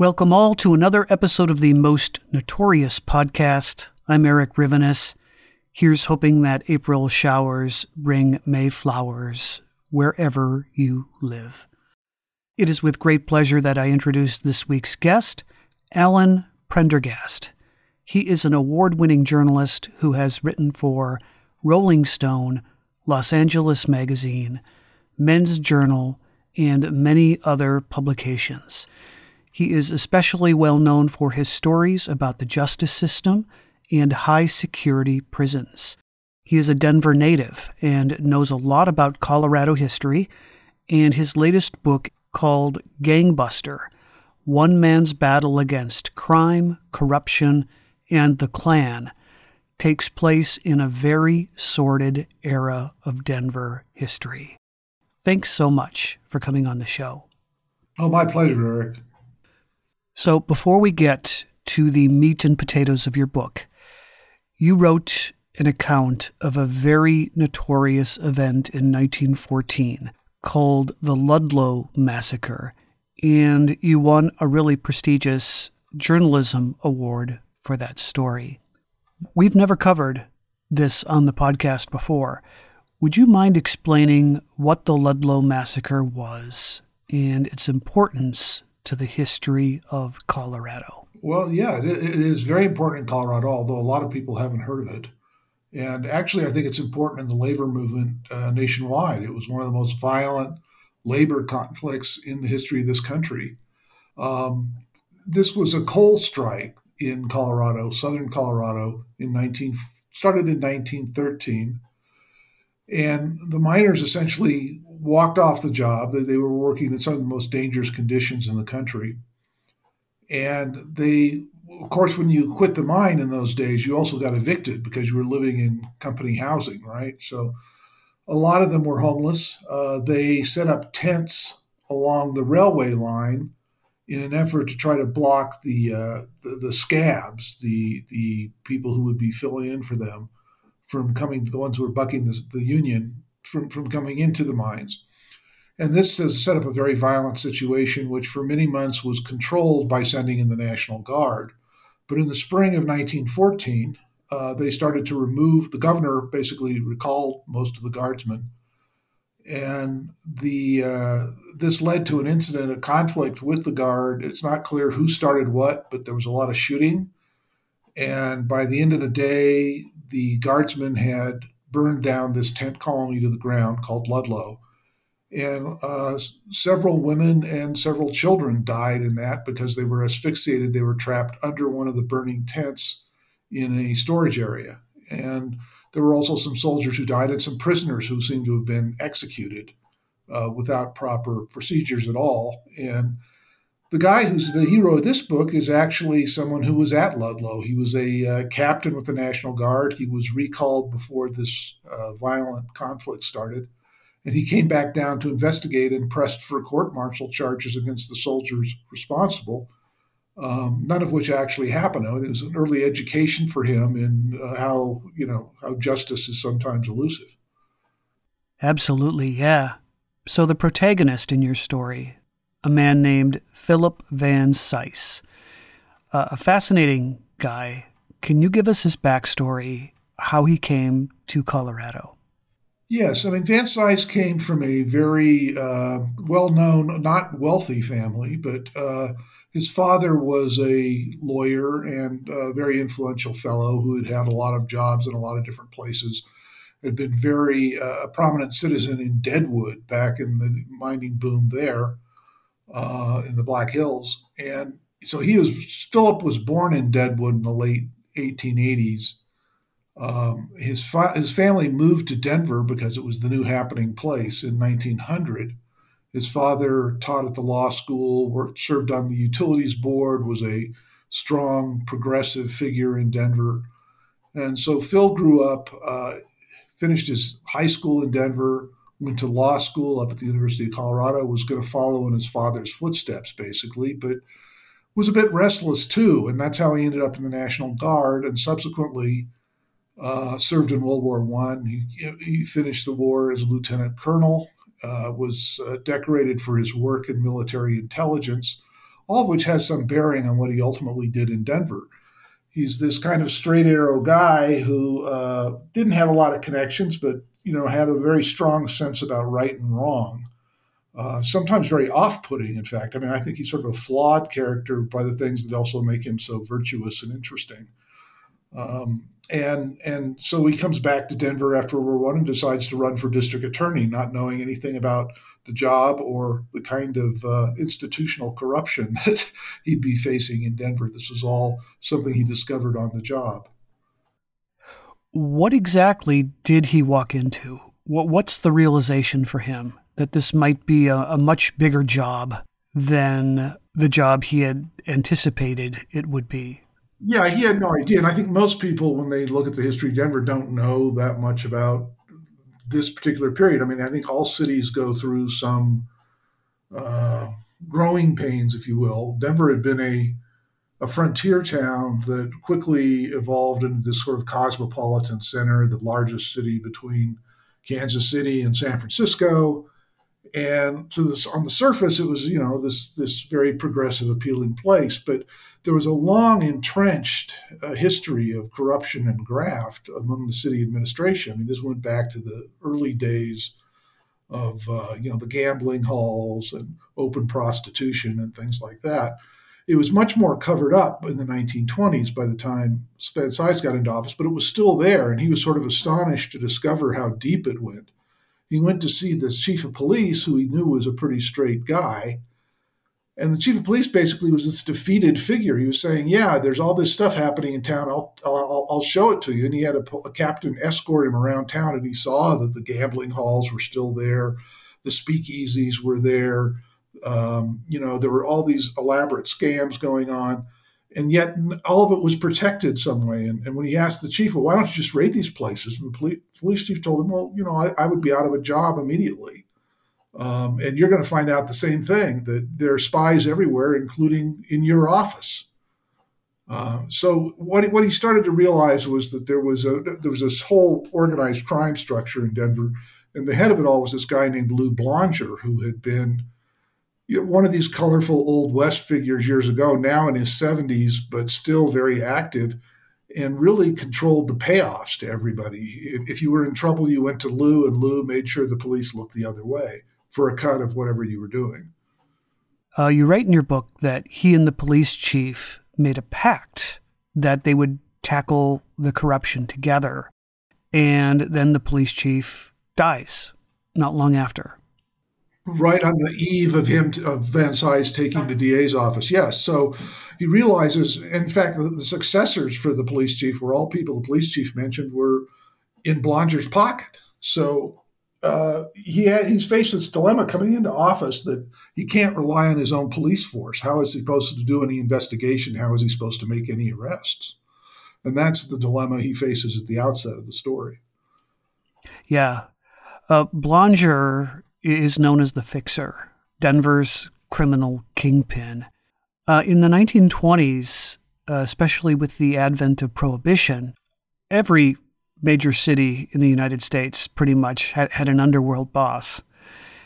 Welcome all to another episode of the Most Notorious Podcast. I'm Eric Rivenis. Here's hoping that April showers bring May flowers wherever you live. It is with great pleasure that I introduce this week's guest, Alan Prendergast. He is an award-winning journalist who has written for Rolling Stone, Los Angeles Magazine, Men's Journal, and many other publications. He is especially well known for his stories about the justice system and high-security prisons. He is a Denver native and knows a lot about Colorado history, and his latest book, called Gangbuster, One Man's Battle Against Crime, Corruption, and the Klan, takes place in a very sordid era of Denver history. Thanks so much for coming on the show. Oh, my pleasure, Eric. So before we get to the meat and potatoes of your book, you wrote an account of a very notorious event in 1914 called the Ludlow Massacre, and you won a really prestigious journalism award for that story. We've never covered this on the podcast before. Would you mind explaining what the Ludlow Massacre was and its importance to the history of Colorado? Well, yeah, it is very important in Colorado, although a lot of people haven't heard of it. And actually, I think it's important in the labor movement nationwide. It was one of the most violent labor conflicts in the history of this country. This was a coal strike in Colorado, southern Colorado, started in 1913. And the miners essentially walked off the job. They were working in some of the most dangerous conditions in the country. And they, of course, when you quit the mine in those days, you also got evicted because you were living in company housing, right? So a lot of them were homeless. They set up tents along the railway line in an effort to try to block the scabs, the people who would be filling in for them, from coming, the ones who were bucking the union, from coming into the mines. And this has set up a very violent situation, which for many months was controlled by sending in the National Guard. But in the spring of 1914, they started to remove, the governor basically recalled most of the guardsmen. And this led to an incident, a conflict with the guard. It's not clear who started what, but there was a lot of shooting. And by the end of the day, the guardsmen had burned down this tent colony to the ground called Ludlow. And several women and several children died in that because they were asphyxiated. They were trapped under one of the burning tents in a storage area. And there were also some soldiers who died and some prisoners who seemed to have been executed without proper procedures at all. And the guy who's the hero of this book is actually someone who was at Ludlow. He was a captain with the National Guard. He was recalled before this violent conflict started. And he came back down to investigate and pressed for court-martial charges against the soldiers responsible. none of which actually happened. I mean, it was an early education for him in how justice is sometimes elusive. Absolutely, yeah. So the protagonist in your story, a man named Philip Van Cise, a fascinating guy. Can you give us his backstory, how he came to Colorado? Yes. I mean, Van Cise came from a very well-known, not wealthy family, but his father was a lawyer and a very influential fellow who had had a lot of jobs in a lot of different places, had been very a prominent citizen in Deadwood back in the mining boom there in the Black Hills. And so Philip was born in Deadwood in the late 1880s. His family moved to Denver because it was the new happening place in 1900. His father taught at the law school, served on the utilities board, was a strong progressive figure in Denver. And so Phil grew up, finished his high school in Denver, went to law school up at the University of Colorado, was going to follow in his father's footsteps, basically, but was a bit restless too. And that's how he ended up in the National Guard and subsequently served in World War I. He finished the war as a lieutenant colonel, was decorated for his work in military intelligence, all of which has some bearing on what he ultimately did in Denver. He's this kind of straight arrow guy who didn't have a lot of connections, but had a very strong sense about right and wrong, sometimes very off-putting, in fact. I mean, I think he's sort of a flawed character by the things that also make him so virtuous and interesting. And so he comes back to Denver after World War I and decides to run for district attorney, not knowing anything about the job or the kind of institutional corruption that he'd be facing in Denver. This was all something he discovered on the job. What exactly did he walk into? What's the realization for him that this might be a much bigger job than the job he had anticipated it would be? Yeah, he had no idea. And I think most people, when they look at the history of Denver, don't know that much about this particular period. I mean, I think all cities go through some growing pains, if you will. Denver had been a frontier town that quickly evolved into this sort of cosmopolitan center, the largest city between Kansas City and San Francisco. And to this, on the surface, it was, this very progressive, appealing place. But there was a long entrenched history of corruption and graft among the city administration. I mean, this went back to the early days of, the gambling halls and open prostitution and things like that. It was much more covered up in the 1920s by the time Van Cise got into office, but it was still there. And he was sort of astonished to discover how deep it went. He went to see the chief of police, who he knew was a pretty straight guy. And the chief of police basically was this defeated figure. He was saying, yeah, there's all this stuff happening in town. I'll show it to you. And he had a captain escort him around town, and he saw that the gambling halls were still there. The speakeasies were there. There were all these elaborate scams going on. And yet all of it was protected some way. And when he asked the chief, well, why don't you just raid these places? And the police chief told him, well, I would be out of a job immediately. And you're going to find out the same thing, that there are spies everywhere, including in your office. So what he started to realize was that there was this whole organized crime structure in Denver. And the head of it all was this guy named Lou Blonger, who had been one of these colorful Old West figures years ago, now in his 70s, but still very active, and really controlled the payoffs to everybody. If you were in trouble, you went to Lou, and Lou made sure the police looked the other way for a cut of whatever you were doing. You write in your book that he and the police chief made a pact that they would tackle the corruption together, and then the police chief dies not long after. Right on the eve of Van Cise taking the DA's office. Yes. So he realizes, in fact, the successors for the police chief were all people the police chief mentioned were in Blonger's pocket. So he's faced this dilemma coming into office that he can't rely on his own police force. How is he supposed to do any investigation? How is he supposed to make any arrests? And that's the dilemma he faces at the outset of the story. Yeah. Blonger is known as the Fixer, Denver's criminal kingpin. In the 1920s, especially with the advent of Prohibition, every major city in the United States pretty much had an underworld boss.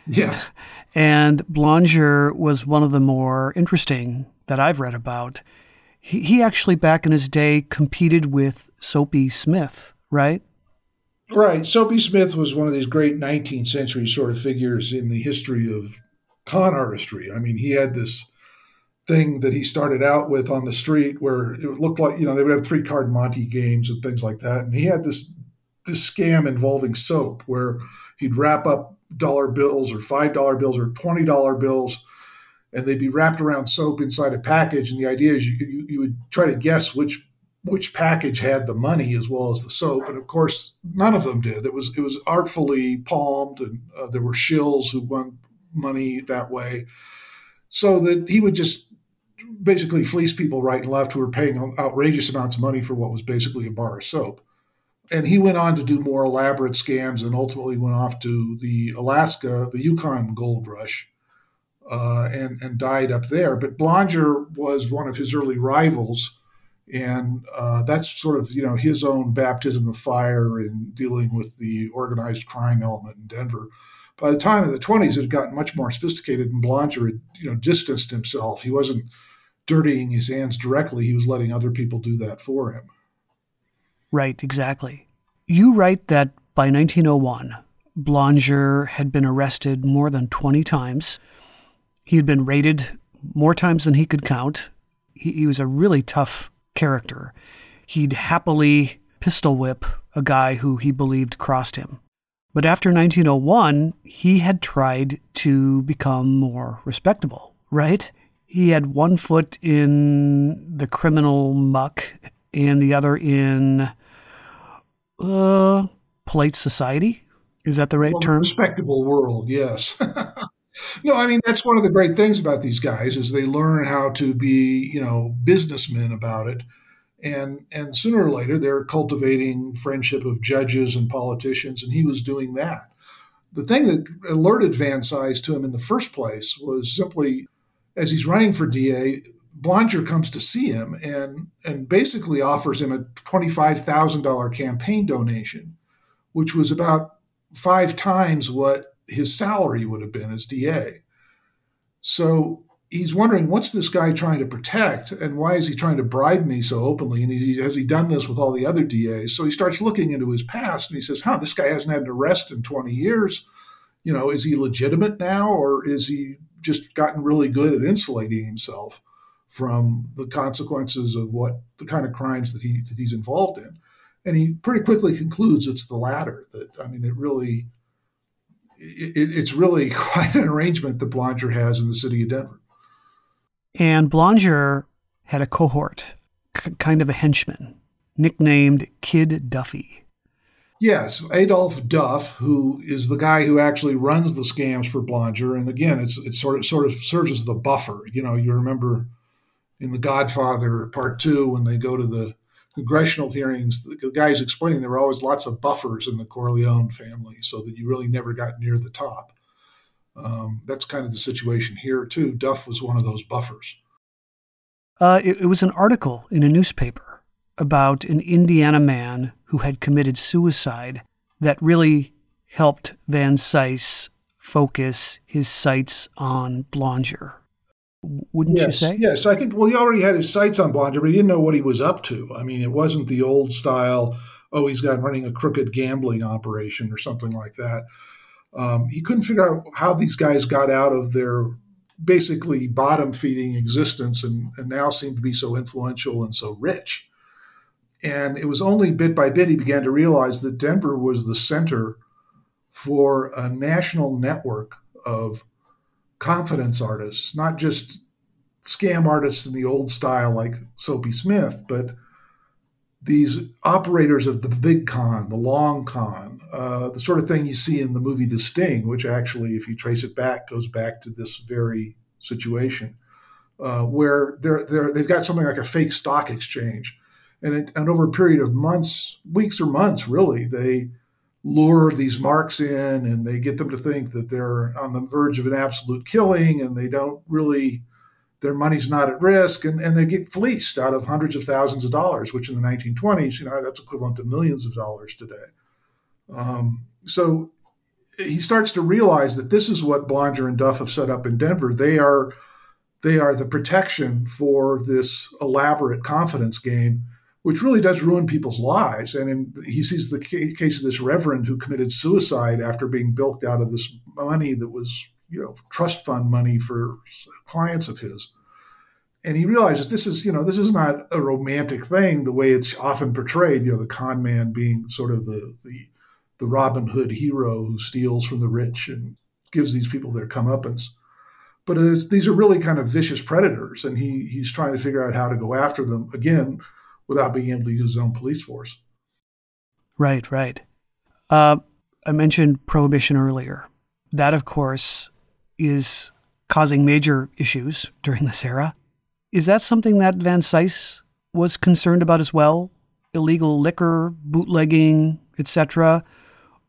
Yes. And Blonger was one of the more interesting that I've read about. He actually, back in his day, competed with Soapy Smith, right? Right. Soapy Smith was one of these great 19th century sort of figures in the history of con artistry. I mean, he had this thing that he started out with on the street where it looked like, you know, they would have 3-card Monte games and things like that. And he had this scam involving soap where he'd wrap up dollar bills or $5 bills or $20 bills, and they'd be wrapped around soap inside a package. And the idea is you would try to guess which package had the money as well as the soap. And of course, none of them did. It was artfully palmed, and there were shills who won money that way. So that he would just basically fleece people right and left who were paying outrageous amounts of money for what was basically a bar of soap. And he went on to do more elaborate scams and ultimately went off to the Yukon gold rush and died up there. But Blonger was one of his early rivals. And that's sort of, you know, his own baptism of fire in dealing with the organized crime element in Denver. By the time of the 20s, it had gotten much more sophisticated, and Blonger had, you know, distanced himself. He wasn't dirtying his hands directly. He was letting other people do that for him. Right, exactly. You write that by 1901, Blonger had been arrested more than 20 times. He had been raided more times than he could count. He was a really tough character. He'd happily pistol whip a guy who he believed crossed him. But after 1901, he had tried to become more respectable, right? He had one foot in the criminal muck and the other in polite society. Is that the right term? Respectable world, yes. No, I mean, that's one of the great things about these guys is they learn how to be, you know, businessmen about it. And sooner or later, they're cultivating friendship of judges and politicians, and he was doing that. The thing that alerted Van Cise to him in the first place was simply, as he's running for DA, Blonger comes to see him and basically offers him a $25,000 campaign donation, which was about 5 times what his salary would have been as DA. So he's wondering, what's this guy trying to protect, and why is he trying to bribe me so openly? And has he done this with all the other DAs? So he starts looking into his past, and he says, this guy hasn't had an arrest in 20 years. You know, is he legitimate now, or is he just gotten really good at insulating himself from the consequences of the kind of crimes that he's involved in? And he pretty quickly concludes it's the latter. That, I mean, it's really quite an arrangement that Blonger has in the city of Denver. And Blonger had a cohort, kind of a henchman, nicknamed Kid Duffy. Yes, Adolf Duff, who is the guy who actually runs the scams for Blonger. And again, it sort of serves as the buffer. You know, you remember in The Godfather Part 2 when they go to the congressional hearings, the guy's explaining there were always lots of buffers in the Corleone family so that you really never got near the top. That's kind of the situation here, too. Duff was one of those buffers. It was an article in a newspaper about an Indiana man who had committed suicide that really helped Van Cise focus his sights on Blonger. Wouldn't you say? Yes, I think, well, he already had his sights on Blonger, but he didn't know what he was up to. I mean, it wasn't the old style, he's got running a crooked gambling operation or something like that. He couldn't figure out how these guys got out of their basically bottom-feeding existence and now seem to be so influential and so rich. And it was only bit by bit he began to realize that Denver was the center for a national network of confidence artists, not just scam artists in the old style like Soapy Smith, but these operators of the big con, the long con, the sort of thing you see in the movie The Sting, which actually, if you trace it back, goes back to this very situation, where they've got something like a fake stock exchange. And over a period of months, weeks or months, really, they lure these marks in and they get them to think that they're on the verge of an absolute killing, and they don't really their money's not at risk, and they get fleeced out of hundreds of thousands of dollars, which in the 1920s, you know, that's equivalent to millions of dollars today. So he starts to realize that this is what Blonger and Duff have set up in Denver. They are the protection for this elaborate confidence game, which really does ruin people's lives. And he sees the case of this reverend who committed suicide after being bilked out of this money that was, you know, trust fund money for clients of his. And he realizes this is, you know, this is not a romantic thing the way it's often portrayed, you know, the con man being sort of the Robin Hood hero who steals from the rich and gives these people their comeuppance. But these are really kind of vicious predators, and he's trying to figure out how to go after them, again, without being able to use his own police force. Right, right. I mentioned Prohibition earlier. That, of course, is causing major issues during this era. Is that something that Van Cise was concerned about as well? Illegal liquor, bootlegging, etc.?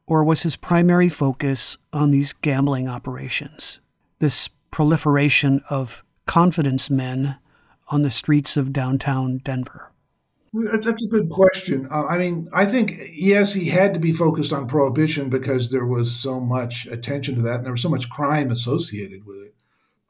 Or was his primary focus on these gambling operations, this proliferation of confidence men on the streets of downtown Denver? That's a good question. I think, yes, he had to be focused on prohibition because there was so much attention to that and there was so much crime associated with it.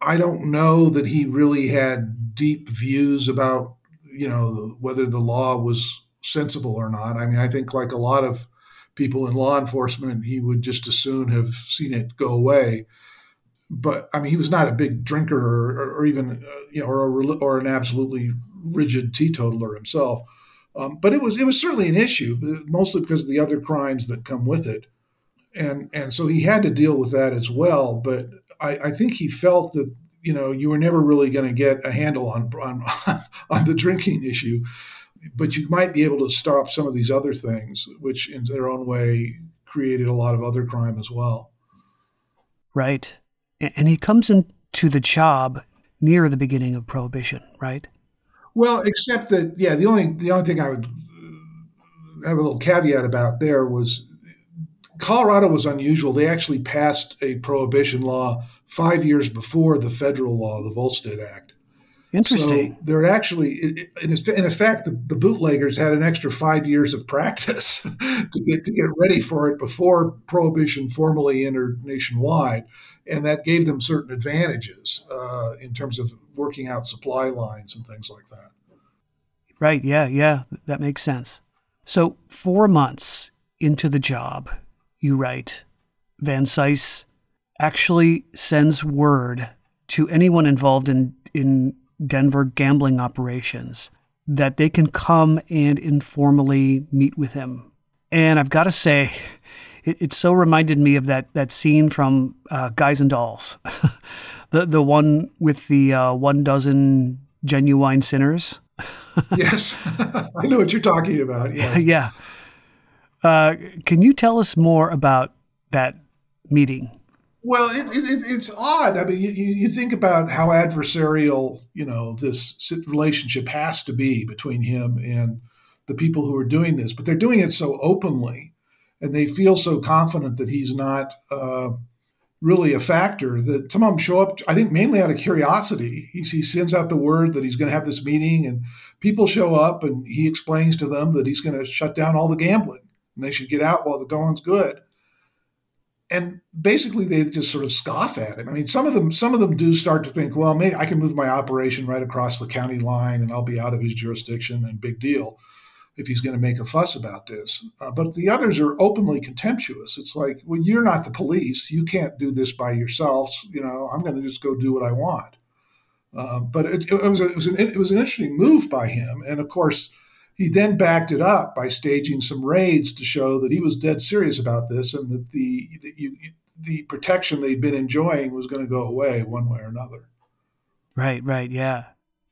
I don't know that he really had deep views about, you know, whether the law was sensible or not. I mean, I think like a lot of people in law enforcement, he would just as soon have seen it go away. But I mean, he was not a big drinker or even, you know, or an absolutely rigid teetotaler himself. But it was certainly an issue, mostly because of the other crimes that come with it. And so he had to deal with that as well. But I think he felt that, you know, you were never really going to get a handle on the drinking issue, but you might be able to stop some of these other things, which in their own way created a lot of other crime as well. Right. And he comes into the job near the beginning of Prohibition, right? Well, except that, yeah, the only thing I would have a little caveat about there was Colorado was unusual. They actually passed a prohibition law 5 years before the federal law, the Volstead Act. Interesting. So they're actually, in fact, the bootleggers had an extra 5 years of practice to get ready for it before prohibition formally entered nationwide. And that gave them certain advantages in terms of working out supply lines and things like that. Right. Yeah. That makes sense. So 4 months into the job, you write, Van Cise actually sends word to anyone involved in Denver gambling operations that they can come and informally meet with him. And I've got to say, it so reminded me of that scene from Guys and Dolls, the one with the 1 dozen genuine sinners. Yes, I know what you're talking about. Yes. Yeah. Can you tell us more about that meeting? Well, it's odd. I mean, you think about how adversarial, you know, this relationship has to be between him and the people who are doing this, but they're doing it so openly. And they feel so confident that he's not really a factor that some of them show up, I think mainly out of curiosity. He sends out the word that he's going to have this meeting and people show up and he explains to them that he's going to shut down all the gambling and they should get out while the going's good. And basically they just sort of scoff at him. I mean, some of them do start to think, well, maybe I can move my operation right across the county line and I'll be out of his jurisdiction and big deal if he's going to make a fuss about this. But the others are openly contemptuous. It's like, well, you're not the police. You can't do this by yourselves. You know, I'm going to just go do what I want. But it was an interesting move by him. And, of course, he then backed it up by staging some raids to show that he was dead serious about this and that the protection they'd been enjoying was going to go away one way or another. Right, yeah.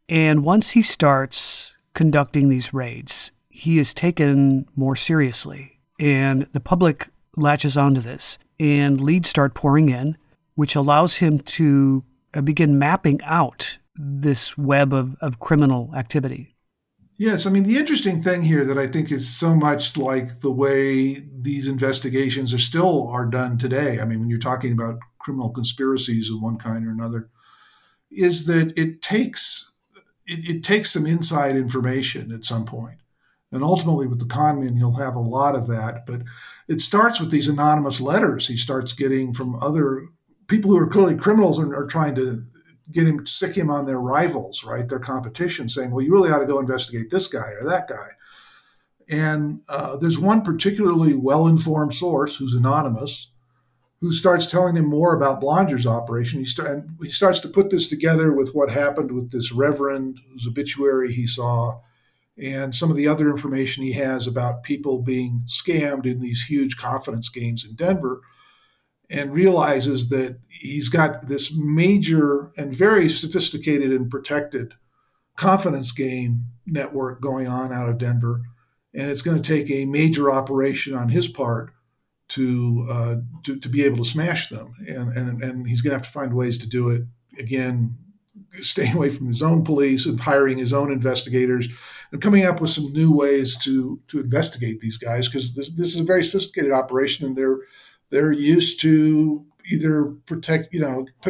And once he starts conducting these raids, he is taken more seriously, and the public latches onto this, and leads start pouring in, which allows him to begin mapping out this web of criminal activity. Yes, I mean, the interesting thing here that I think is so much like the way these investigations are done today. I mean, when you're talking about criminal conspiracies of one kind or another, is that it takes some inside information at some point. And ultimately with the con man, he'll have a lot of that. But it starts with these anonymous letters he starts getting from other people who are clearly criminals and are trying to get him, sick him on their rivals, right? Their competition, saying, well, you really ought to go investigate this guy or that guy. And there's one particularly well-informed source who's anonymous who starts telling him more about Blonger's operation. He starts to put this together with what happened with this reverend whose obituary he saw and some of the other information he has about people being scammed in these huge confidence games in Denver, and realizes that he's got this major and very sophisticated and protected confidence game network going on out of Denver. And it's going to take a major operation on his part to be able to smash them. And he's going to have to find ways to do it, again, staying away from his own police and hiring his own investigators and coming up with some new ways to investigate these guys, because this is a very sophisticated operation, and they're used to either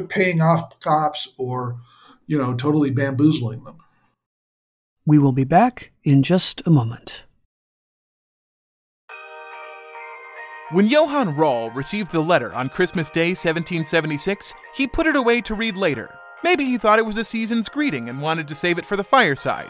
paying off cops or, totally bamboozling them. We will be back in just a moment. When Johann Rahl received the letter on Christmas Day, 1776, he put it away to read later. Maybe he thought it was a season's greeting and wanted to save it for the fireside.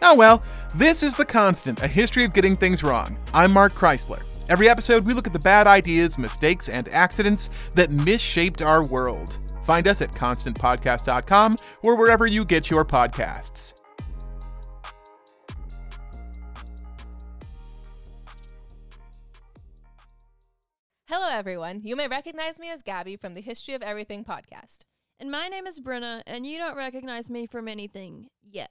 Oh well, this is The Constant, a history of getting things wrong. I'm Mark Chrysler. Every episode, we look at the bad ideas, mistakes, and accidents that misshaped our world. Find us at constantpodcast.com or wherever you get your podcasts. Hello, everyone. You may recognize me as Gabby from the History of Everything podcast. And my name is Brenna, and you don't recognize me from anything yet.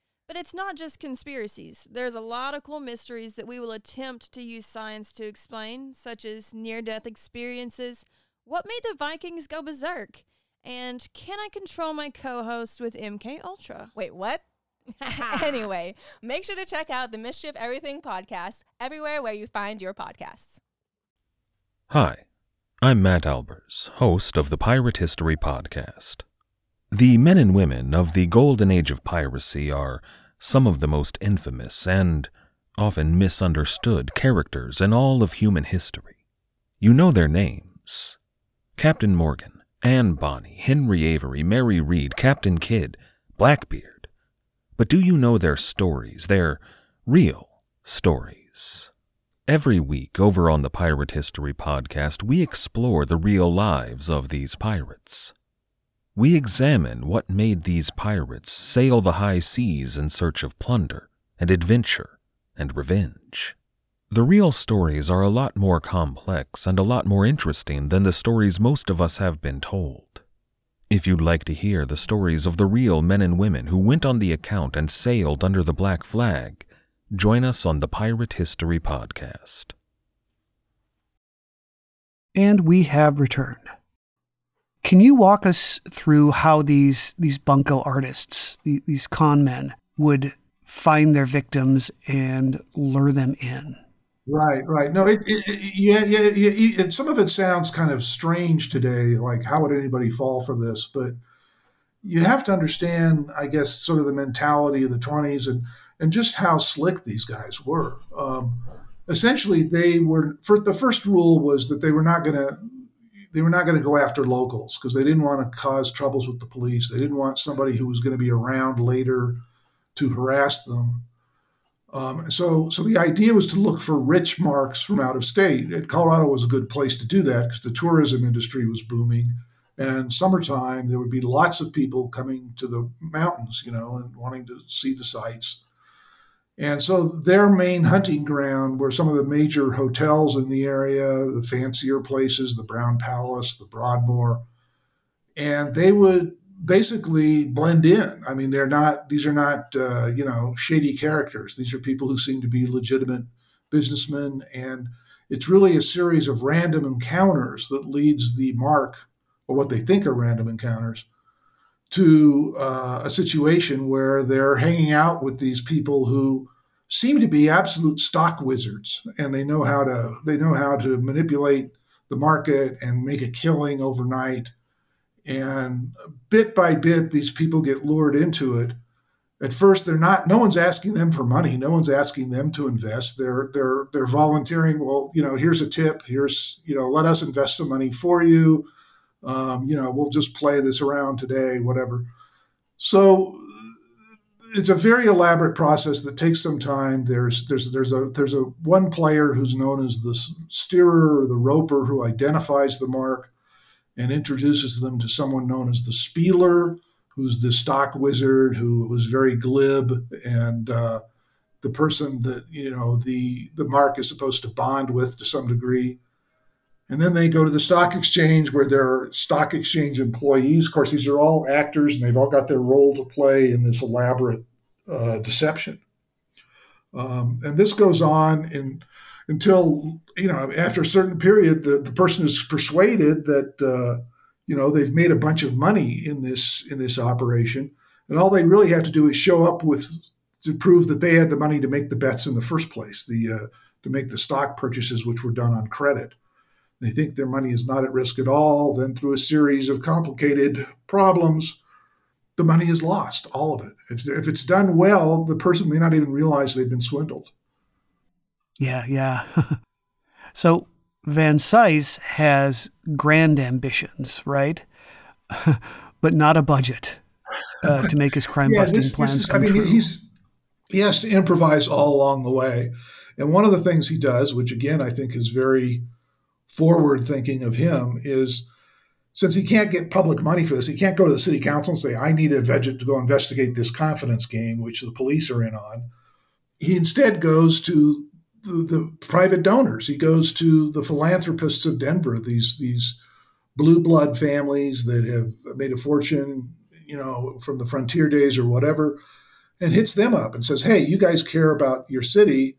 But it's not just conspiracies. There's a lot of cool mysteries that we will attempt to use science to explain, such as near-death experiences, what made the Vikings go berserk, and can I control my co-host with MK Ultra? Wait, what? Anyway, make sure to check out the Mystery of Everything podcast everywhere where you find your podcasts. Hi. I'm Matt Albers, host of the Pirate History Podcast. The men and women of the golden age of piracy are some of the most infamous and often misunderstood characters in all of human history. You know their names: Captain Morgan, Anne Bonny, Henry Avery, Mary Read, Captain Kidd, Blackbeard. But do you know their stories, their real stories? Every week over on the Pirate History Podcast, we explore the real lives of these pirates. We examine what made these pirates sail the high seas in search of plunder and adventure and revenge. The real stories are a lot more complex and a lot more interesting than the stories most of us have been told. If you'd like to hear the stories of the real men and women who went on the account and sailed under the black flag, join us on the Pirate History Podcast. And we have returned. Can you walk us through how these bunco artists, these con men, would find their victims and lure them in? Right. No, yeah. Some of it sounds kind of strange today, like how would anybody fall for this? But you have to understand, I guess, sort of the mentality of the 20s and just how slick these guys were. Essentially, the first rule was that they were not going to go after locals because they didn't want to cause troubles with the police. They didn't want somebody who was going to be around later to harass them. So the idea was to look for rich marks from out of state. And Colorado was a good place to do that because the tourism industry was booming. And summertime, there would be lots of people coming to the mountains, you know, and wanting to see the sights. And so their main hunting ground were some of the major hotels in the area, the fancier places, the Brown Palace, the Broadmoor. And they would basically blend in. I mean, these are not shady characters. These are people who seem to be legitimate businessmen. And it's really a series of random encounters that leads the mark, or what they think are random encounters, to a situation where they're hanging out with these people who seem to be absolute stock wizards, and they know how to manipulate the market and make a killing overnight. And bit by bit, these people get lured into it. At first, no one's asking them for money. No one's asking them to invest. They're volunteering. Well, you know, here's a tip. Here's, you know, let us invest some money for you. You know, we'll just play this around today, whatever. So it's a very elaborate process that takes some time. There's a one player who's known as the steerer or the roper, who identifies the mark and introduces them to someone known as the spieler, who's the stock wizard, who was very glib, and the person that, you know, the mark is supposed to bond with to some degree. And then they go to the stock exchange, where there are stock exchange employees. Of course, these are all actors, and they've all got their role to play in this elaborate deception. And this goes on until, you know, after a certain period, the person is persuaded that, you know, they've made a bunch of money in this operation. And all they really have to do is show up to prove that they had the money to make the bets in the first place, to make the stock purchases, which were done on credit. They think their money is not at risk at all. Then through a series of complicated problems, the money is lost, all of it. If it's done well, the person may not even realize they've been swindled. Yeah, yeah. So Van Cise has grand ambitions, right? But not a budget to make his crime-busting plans come true. He has to improvise all along the way. And one of the things he does, which again I think is very forward thinking of him, is, since he can't get public money for this, he can't go to the city council and say, I need a budget to go investigate this confidence game, which the police are in on. He instead goes to the private donors. He goes to the philanthropists of Denver, these blue blood families that have made a fortune, you know, from the frontier days or whatever, and hits them up and says, hey, you guys care about your city.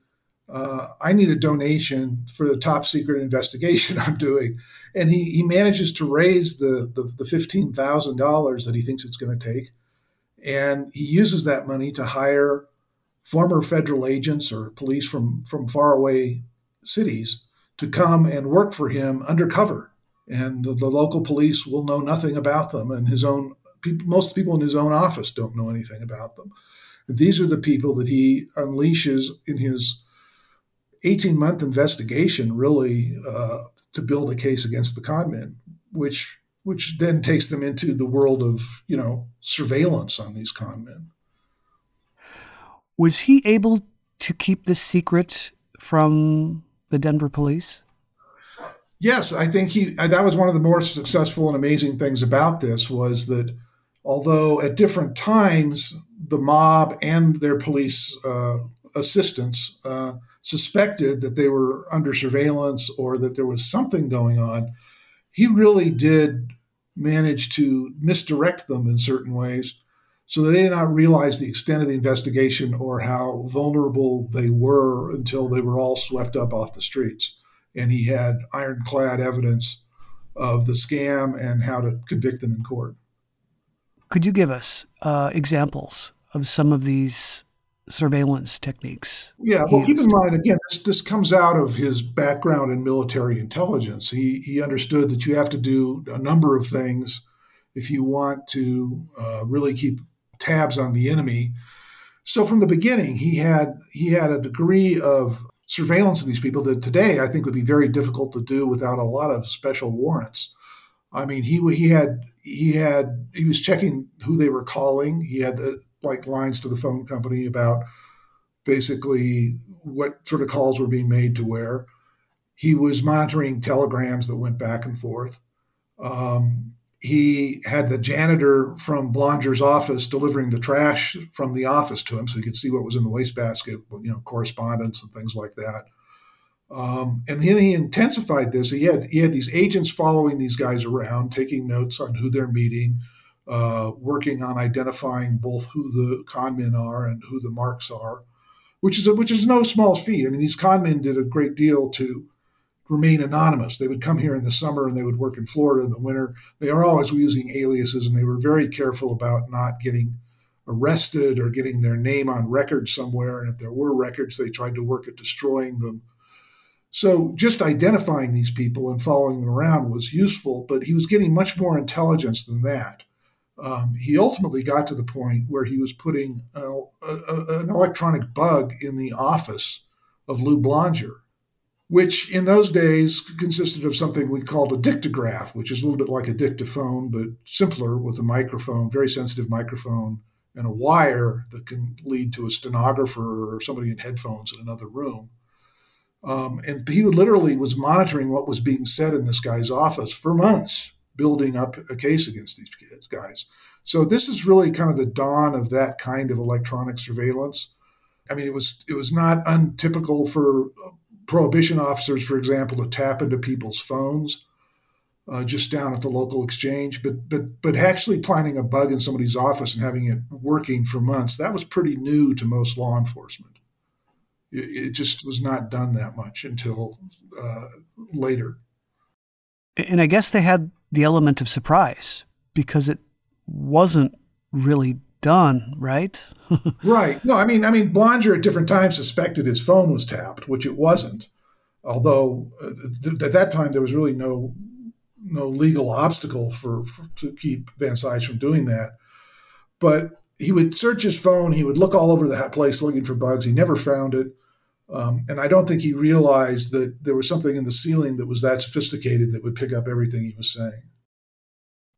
I need a donation for the top secret investigation I'm doing. And he manages to raise the $15,000 that he thinks it's going to take. And he uses that money to hire former federal agents or police from faraway cities to come and work for him undercover. And the local police will know nothing about them. And most people in his own office don't know anything about them. And these are the people that he unleashes in his 18-month investigation, really, to build a case against the con men, which then takes them into the world of, you know, surveillance on these con men. Was he able to keep this secret from the Denver police? Yes, I think that was one of the more successful and amazing things about this, was that although at different times the mob and their police assistants suspected that they were under surveillance or that there was something going on, he really did manage to misdirect them in certain ways so that they did not realize the extent of the investigation or how vulnerable they were until they were all swept up off the streets. And he had ironclad evidence of the scam and how to convict them in court. Could you give us examples of some of these surveillance techniques? Yeah, well, keep in mind, again, this comes out of his background in military intelligence. He understood that you have to do a number of things if you want to really keep tabs on the enemy. So from the beginning, he had a degree of surveillance of these people that today I think would be very difficult to do without a lot of special warrants. I mean, he was checking who they were calling. He had lines to the phone company about basically what sort of calls were being made to where. He was monitoring telegrams that went back and forth. He had the janitor from Blonger's office delivering the trash from the office to him so he could see what was in the wastebasket, correspondence and things like that. And then he intensified this. He had these agents following these guys around, taking notes on who they're meeting, working on identifying both who the con men are and who the marks are, which is no small feat. I mean, these con men did a great deal to remain anonymous. They would come here in the summer and they would work in Florida in the winter. They are always using aliases, and they were very careful about not getting arrested or getting their name on record somewhere. And if there were records, they tried to work at destroying them. So just identifying these people and following them around was useful, but he was getting much more intelligence than that. He ultimately got to the point where he was putting an electronic bug in the office of Lou Blonger, which in those days consisted of something we called a dictograph, which is a little bit like a dictaphone, but simpler, with a microphone, very sensitive microphone, and a wire that can lead to a stenographer or somebody in headphones in another room. And he literally was monitoring what was being said in this guy's office for months, building up a case against these guys. So this is really kind of the dawn of that kind of electronic surveillance. I mean, it was not untypical for prohibition officers, for example, to tap into people's phones just down at the local exchange. But actually planting a bug in somebody's office and having it working for months, that was pretty new to most law enforcement. It just was not done that much until later. And I guess they had the element of surprise because it wasn't really done, right? Right. No, I mean, Blonger at different times suspected his phone was tapped, which it wasn't. Although at that time there was really no legal obstacle for to keep Van Cise from doing that. But he would search his phone. He would look all over the place looking for bugs. He never found it. And I don't think he realized that there was something in the ceiling that was that sophisticated that would pick up everything he was saying.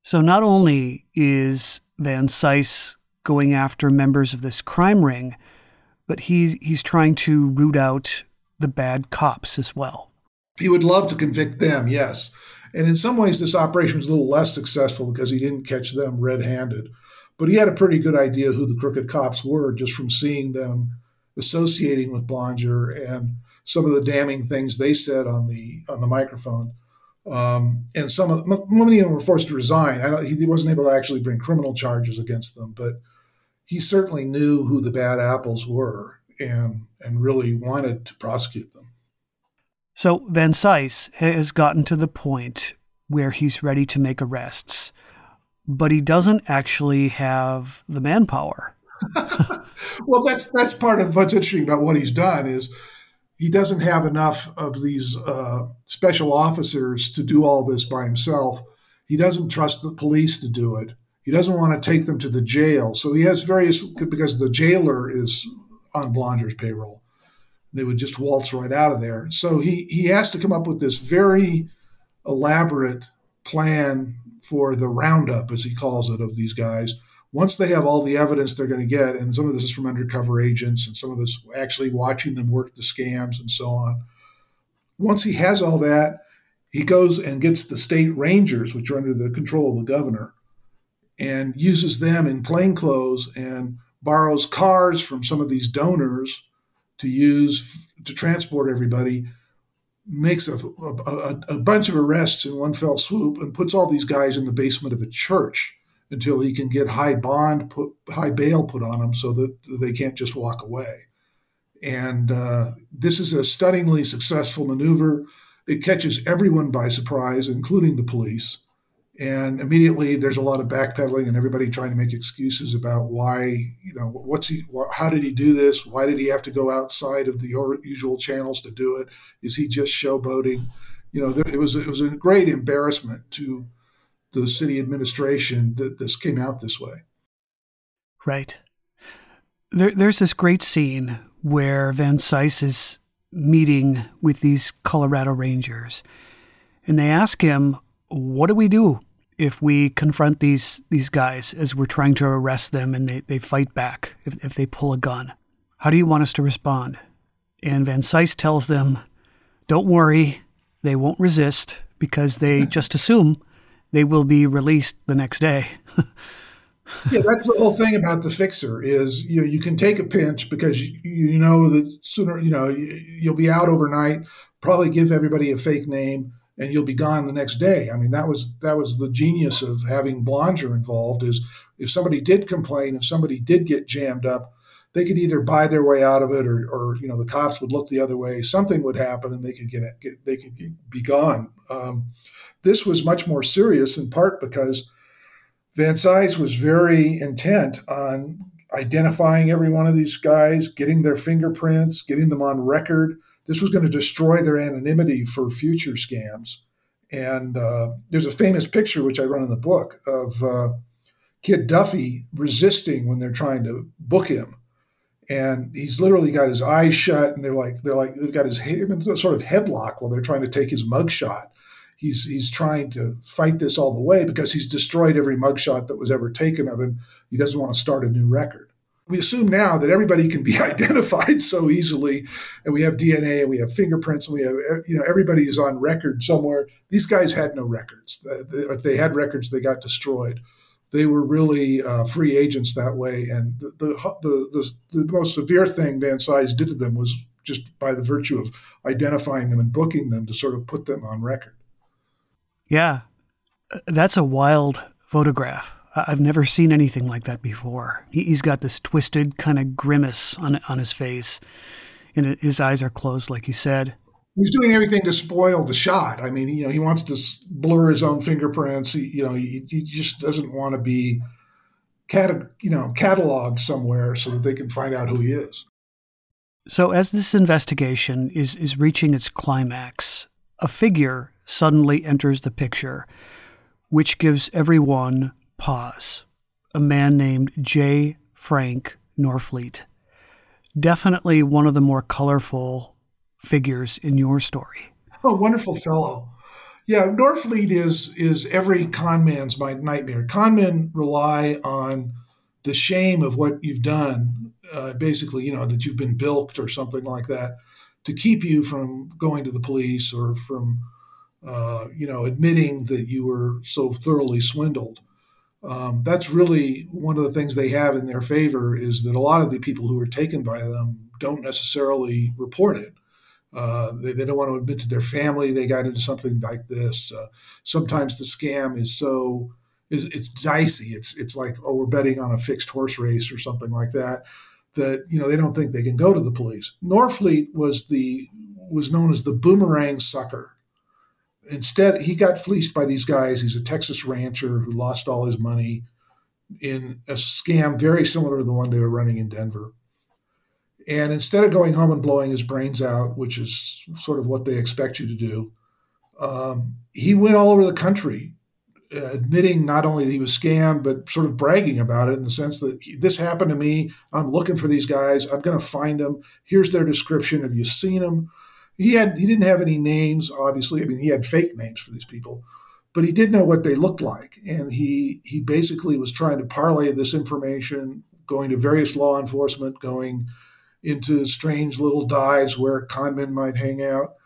So not only is Van Cise going after members of this crime ring, but he's trying to root out the bad cops as well. He would love to convict them, yes. And in some ways, this operation was a little less successful because he didn't catch them red-handed. But he had a pretty good idea who the crooked cops were just from seeing them associating with Blonger and some of the damning things they said on the microphone. And many of them were forced to resign. He wasn't able to actually bring criminal charges against them, but he certainly knew who the bad apples were and really wanted to prosecute them. So Van Cise has gotten to the point where he's ready to make arrests, but he doesn't actually have the manpower. Well, that's part of what's interesting about what he's done is he doesn't have enough of these special officers to do all this by himself. He doesn't trust the police to do it. He doesn't want to take them to the jail. So he has because the jailer is on Blonger's payroll. They would just waltz right out of there. So he has to come up with this very elaborate plan for the roundup, as he calls it, of these guys. Once they have all the evidence they're going to get, and some of this is from undercover agents and some of this actually watching them work the scams and so on. Once he has all that, he goes and gets the state rangers, which are under the control of the governor, and uses them in plainclothes and borrows cars from some of these donors to use to transport everybody, makes a bunch of arrests in one fell swoop, and puts all these guys in the basement of a church until he can get high bail put on them so that they can't just walk away. And this is a stunningly successful maneuver. It catches everyone by surprise, including the police. And immediately there's a lot of backpedaling and everybody trying to make excuses about why, how did he do this? Why did he have to go outside of the usual channels to do it? Is he just showboating? It was a great embarrassment to the city administration that this came out this way. Right. There's this great scene where Van Cise is meeting with these Colorado Rangers, and they ask him, what do we do if we confront these guys as we're trying to arrest them and they fight back, if they pull a gun? How do you want us to respond? And Van Cise tells them, don't worry, they won't resist because they just assume they will be released the next day. Yeah, that's the whole thing about the fixer is you can take a pinch because you know that sooner, you'll be out overnight, probably give everybody a fake name, and you'll be gone the next day. I mean, that was the genius of having Blonger involved is if somebody did complain, if somebody did get jammed up, they could either buy their way out of it or the cops would look the other way. Something would happen and they could be gone. This was much more serious in part because Van Cise was very intent on identifying every one of these guys, getting their fingerprints, getting them on record. This was going to destroy their anonymity for future scams. And there's a famous picture, which I run in the book, of Kid Duffy resisting when they're trying to book him. And he's literally got his eyes shut, and they're like they've got his head in sort of headlock while they're trying to take his mugshot. He's trying to fight this all the way because he's destroyed every mugshot that was ever taken of him. He doesn't want to start a new record. We assume now that everybody can be identified so easily, and we have DNA and we have fingerprints and we have, everybody is on record somewhere. These guys had no records. If they had records, they got destroyed. They were really free agents that way. And the most severe thing Van Cise did to them was just by the virtue of identifying them and booking them to sort of put them on record. Yeah, that's a wild photograph. I've never seen anything like that before. He's got this twisted kind of grimace on his face, and his eyes are closed, like you said. He's doing everything to spoil the shot. I mean, he wants to blur his own fingerprints. He just doesn't want to be cataloged somewhere so that they can find out who he is. So as this investigation is reaching its climax, a figure suddenly enters the picture, which gives everyone pause. A man named J. Frank Norfleet. Definitely one of the more colorful figures in your story. Oh, wonderful fellow. Yeah, Norfleet is every con man's nightmare. Con men rely on the shame of what you've done, basically, that you've been bilked or something like that, to keep you from going to the police or from admitting that you were so thoroughly swindled. That's really one of the things they have in their favor is that a lot of the people who are taken by them don't necessarily report it. They don't want to admit to their family they got into something like this. Sometimes the scam is so it's dicey. It's like, oh, we're betting on a fixed horse race or something like that, they don't think they can go to the police. Norfleet was known as the boomerang sucker. Instead, he got fleeced by these guys. He's a Texas rancher who lost all his money in a scam very similar to the one they were running in Denver. And instead of going home and blowing his brains out, which is sort of what they expect you to do, he went all over the country admitting not only that he was scammed, but sort of bragging about it in the sense that this happened to me. I'm looking for these guys. I'm going to find them. Here's their description. Have you seen them? He didn't have any names, obviously. I mean, he had fake names for these people, but he did know what they looked like. And he basically was trying to parlay this information, going to various law enforcement, going into strange little dives where con men might hang out.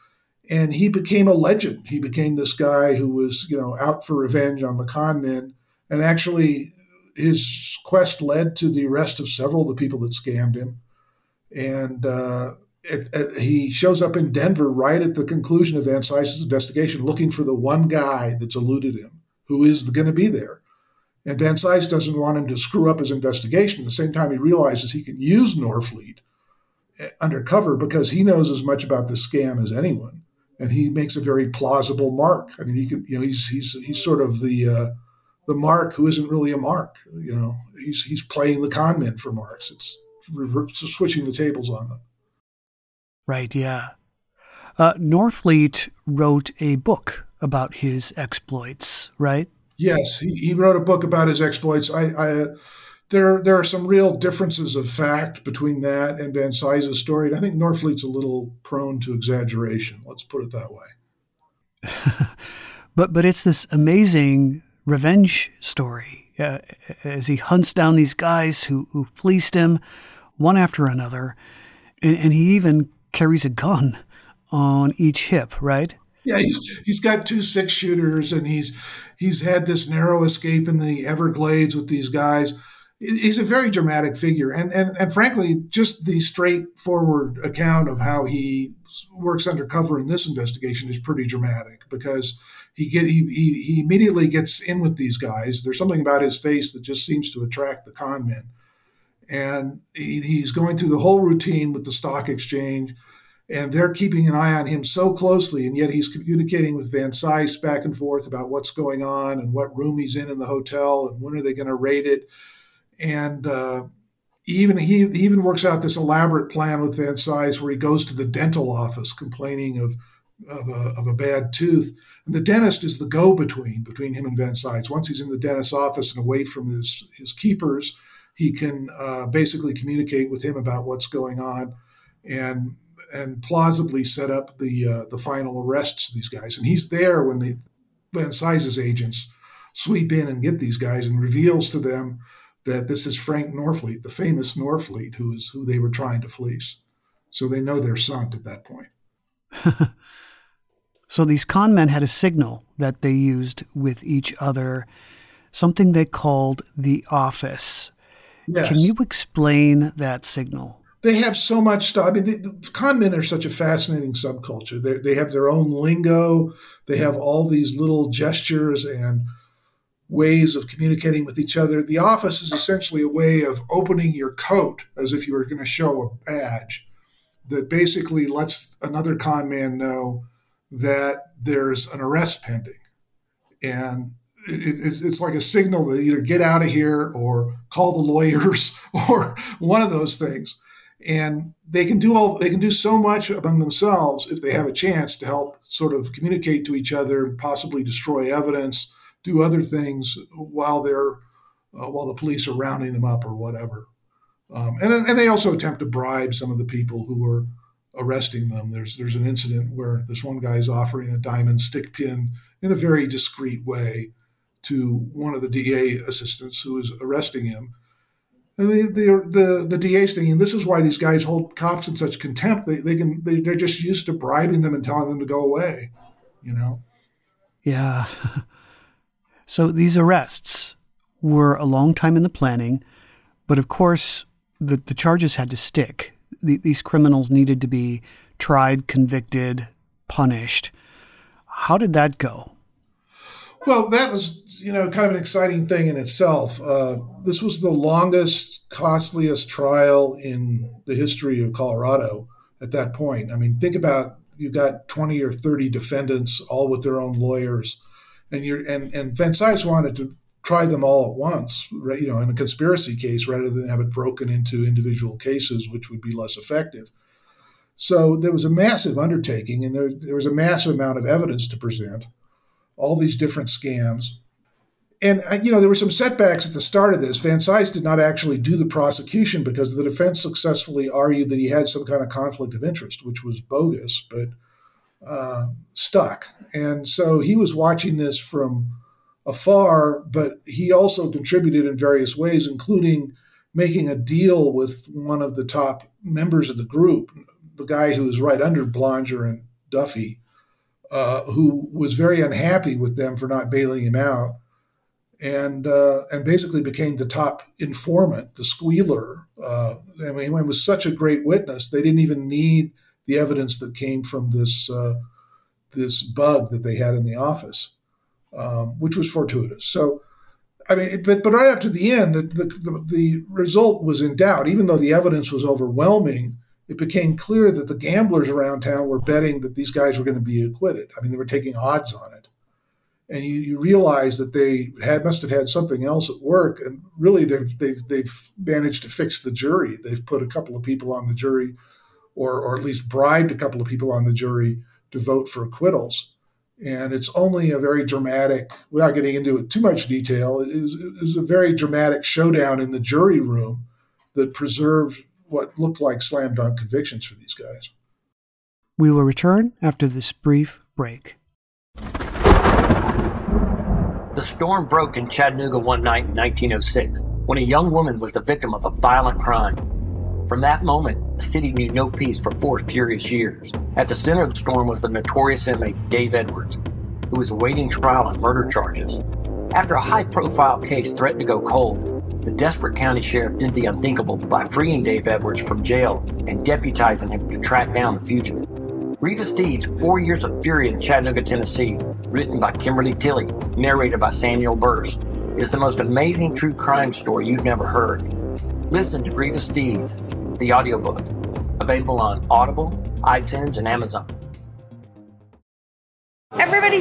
And he became a legend. He became this guy who was, out for revenge on the con men. And actually, his quest led to the arrest of several of the people that scammed him. And he shows up in Denver right at the conclusion of Van Cise's investigation looking for the one guy that's eluded him, who is going to be there. And Van Cise doesn't want him to screw up his investigation. At the same time, he realizes he can use Norfleet undercover because he knows as much about this scam as anyone. And he makes a very plausible mark. I mean, he can, he's sort of the mark who isn't really a mark. He's playing the con men for marks. It's switching the tables on them. Right, yeah. Norfleet wrote a book about his exploits, right? Yes, he wrote a book about his exploits. There are some real differences of fact between that and Van Cise's story, and I think Norfleet's a little prone to exaggeration. Let's put it that way. But it's this amazing revenge story as he hunts down these guys who fleeced him. one after another, and he even carries a gun on each hip, right? Yeah, he's got 2 six-shooters, and he's had this narrow escape in the Everglades with these guys. He's a very dramatic figure, and frankly, just the straightforward account of how he works undercover in this investigation is pretty dramatic, because he immediately gets in with these guys. There's something about his face that just seems to attract the con men, and he's going through the whole routine with the stock exchange, and they're keeping an eye on him so closely, and yet he's communicating with Van Cise back and forth about what's going on and what room he's in the hotel and when are they going to raid it. And he even works out this elaborate plan with Van Cise where he goes to the dental office complaining of a bad tooth. And the dentist is the go-between between him and Van Cise. Once he's in the dentist's office and away from his keepers, he can basically communicate with him about what's going on and plausibly set up the final arrests of these guys. And he's there when the Van Cise's agents sweep in and get these guys, and reveals to them that this is Frank Norfleet, the famous Norfleet, who they were trying to fleece. So they know they're sunk at that point. So these con men had a signal that they used with each other, something they called the office. Yes. Can you explain that signal? They have so much stuff. I mean, the con men are such a fascinating subculture. They have their own lingo. They have all these little gestures and ways of communicating with each other. The office is essentially a way of opening your coat as if you were going to show a badge that basically lets another con man know that there's an arrest pending. And it's like a signal that either get out of here or call the lawyers or one of those things. And they can do so much among themselves if they have a chance to help sort of communicate to each other, possibly destroy evidence, do other things while while the police are rounding them up or whatever. And they also attempt to bribe some of the people who are arresting them. There's an incident where this one guy is offering a diamond stick pin in a very discreet way to one of the DA assistants who is arresting him. And the DA's thinking, this is why these guys hold cops in such contempt. They're just used to bribing them and telling them to go away, you know? Yeah. So these arrests were a long time in the planning, but of course the charges had to stick. These criminals needed to be tried, convicted, punished. How did that go? Well, that was, kind of an exciting thing in itself. This was the longest, costliest trial in the history of Colorado at that point. I mean, think about, you got 20 or 30 defendants, all with their own lawyers. And Van Cise wanted to try them all at once, right, in a conspiracy case rather than have it broken into individual cases, which would be less effective. So there was a massive undertaking, and there was a massive amount of evidence to present, all these different scams. And, there were some setbacks at the start of this. Van Cise did not actually do the prosecution because the defense successfully argued that he had some kind of conflict of interest, which was bogus, but stuck. And so he was watching this from afar, but he also contributed in various ways, including making a deal with one of the top members of the group, the guy who was right under Blonger and Duffy, who was very unhappy with them for not bailing him out, and basically became the top informant, the squealer. He was such a great witness, they didn't even need the evidence that came from this bug that they had in the office, which was fortuitous. So, I mean, but right up to the end, the result was in doubt. Even though the evidence was overwhelming, it became clear that the gamblers around town were betting that these guys were going to be acquitted. I mean, they were taking odds on it. And you realize that they must have had something else at work. And really, they've managed to fix the jury. They've put a couple of people on the jury, or at least bribed a couple of people on the jury to vote for acquittals. And it's only a very dramatic, without getting into it too much detail, it was a very dramatic showdown in the jury room that preserved what looked like slam dunk convictions for these guys. We will return after this brief break. The storm broke in Chattanooga one night in 1906 when a young woman was the victim of a violent crime. From that moment, the city knew no peace for 4 furious years. At the center of the storm was the notorious inmate Dave Edwards, who was awaiting trial on murder charges. After a high-profile case threatened to go cold, the desperate county sheriff did the unthinkable by freeing Dave Edwards from jail and deputizing him to track down the fugitive. Reva Steed's 4 Years of Fury in Chattanooga, Tennessee, written by Kimberly Tilly, narrated by Samuel Burst, is the most amazing true crime story you've never heard. Listen to Reva Steed's, the audiobook, available on Audible, iTunes, and Amazon. Everybody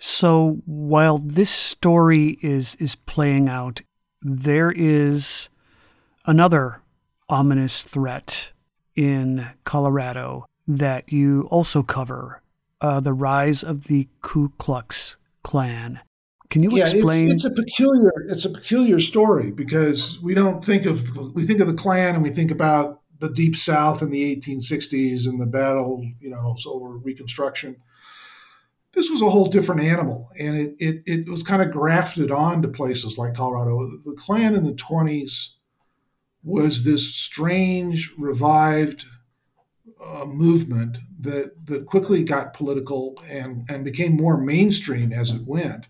So while this story is playing out, there is another ominous threat in Colorado that you also cover, the rise of the Ku Klux Klan. Can you explain? It's a peculiar story because we think of the Klan and we think about the Deep South in the 1860s and the battle, over Reconstruction. This was a whole different animal, and it was kind of grafted on to places like Colorado. The Klan in the 20s was this strange, revived movement that quickly got political and became more mainstream as it went,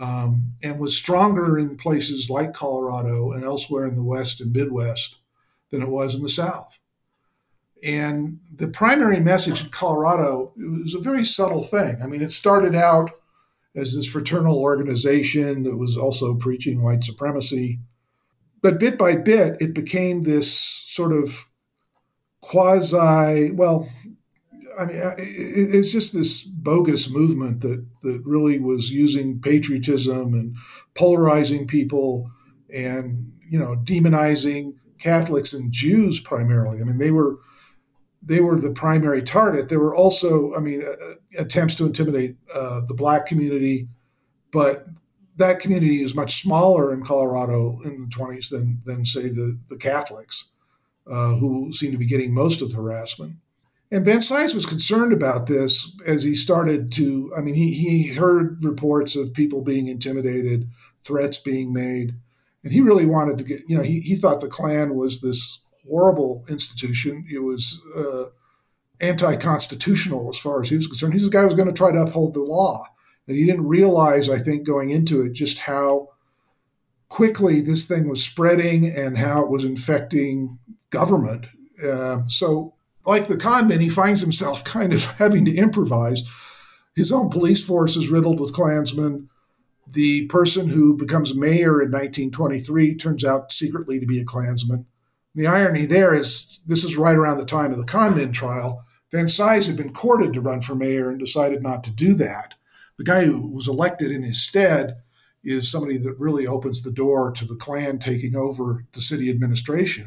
and was stronger in places like Colorado and elsewhere in the West and Midwest than it was in the South. And the primary message in Colorado, it was a very subtle thing. I mean, it started out as this fraternal organization that was also preaching white supremacy. But bit by bit, it became this sort of it's just this bogus movement that really was using patriotism and polarizing people and, demonizing Catholics and Jews primarily. I mean, they were the primary target. There were also, attempts to intimidate the black community, but that community is much smaller in Colorado in the 20s than say, the Catholics, who seem to be getting most of the harassment. And Van Cise was concerned about this as he started to, he heard reports of people being intimidated, threats being made, and he really wanted to get, he thought the Klan was this horrible institution. It was anti-constitutional as far as he was concerned. He was a guy who was going to try to uphold the law. And he didn't realize, I think, going into it, just how quickly this thing was spreading and how it was infecting government. So like the con man, he finds himself kind of having to improvise. His own police force is riddled with Klansmen. The person who becomes mayor in 1923 turns out secretly to be a Klansman. The irony there is this is right around the time of the con men trial. Van Cise had been courted to run for mayor and decided not to do that. The guy who was elected in his stead is somebody that really opens the door to the Klan taking over the city administration.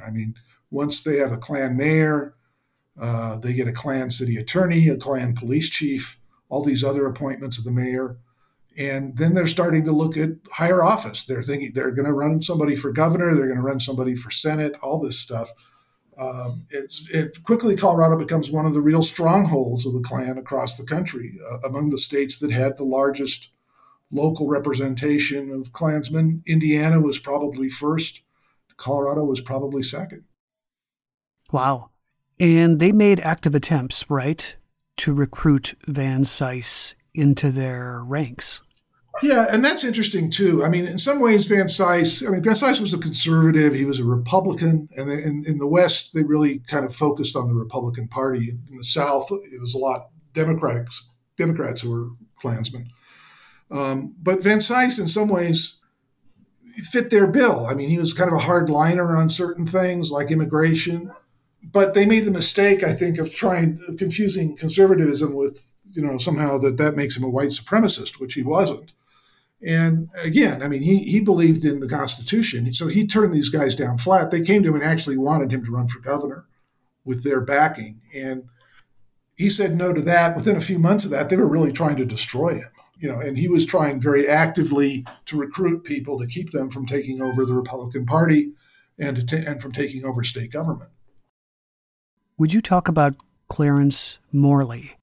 Once they have a Klan mayor, they get a Klan city attorney, a Klan police chief, all these other appointments of the mayor. And then they're starting to look at higher office. They're thinking they're going to run somebody for governor. They're going to run somebody for Senate, all this stuff. Quickly, Colorado becomes one of the real strongholds of the Klan across the country, among the states that had the largest local representation of Klansmen. Indiana was probably first. Colorado was probably second. Wow. And they made active attempts, right, to recruit Van Cise into their ranks? Yeah, and that's interesting too. I mean, in some ways, Van Cise was a conservative. He was a Republican, and in the West, they really kind of focused on the Republican Party. In the South, it was a lot Democrats who were Klansmen. But Van Cise, in some ways, fit their bill. I mean, he was kind of a hardliner on certain things like immigration, but they made the mistake, I think, of confusing conservatism with, somehow that makes him a white supremacist, which he wasn't. And again, I mean, he believed in the Constitution. So he turned these guys down flat. They came to him and actually wanted him to run for governor with their backing. And he said no to that. Within a few months of that, they were really trying to destroy him, and he was trying very actively to recruit people to keep them from taking over the Republican Party and from taking over state government. Would you talk about Clarence Morley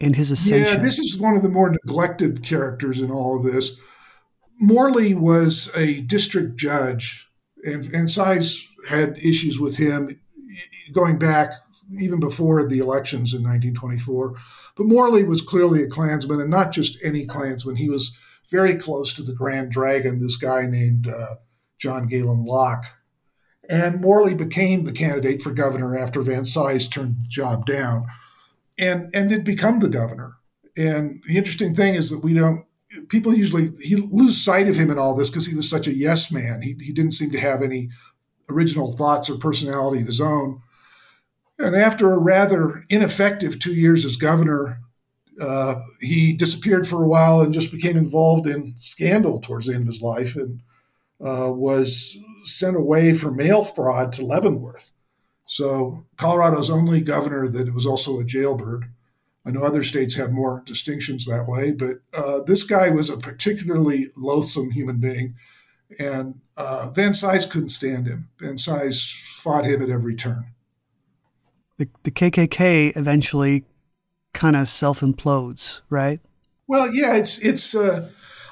and his ascension? Yeah, this is one of the more neglected characters in all of this. Morley was a district judge, and Cise had issues with him going back even before the elections in 1924. But Morley was clearly a Klansman, and not just any Klansman. He was very close to the Grand Dragon, this guy named John Galen Locke. And Morley became the candidate for governor after Van Cise turned the job down and did become the governor. And the interesting thing is that people usually lose sight of him in all this because he was such a yes man. He didn't seem to have any original thoughts or personality of his own. And after a rather ineffective 2 years as governor, he disappeared for a while and just became involved in scandal towards the end of his life and was sent away for mail fraud to Leavenworth. So Colorado's only governor that was also a jailbird. I know other states have more distinctions that way, but this guy was a particularly loathsome human being. And Van Cise couldn't stand him. Van Cise fought him at every turn. The KKK eventually kind of self-implodes, right? Well, yeah,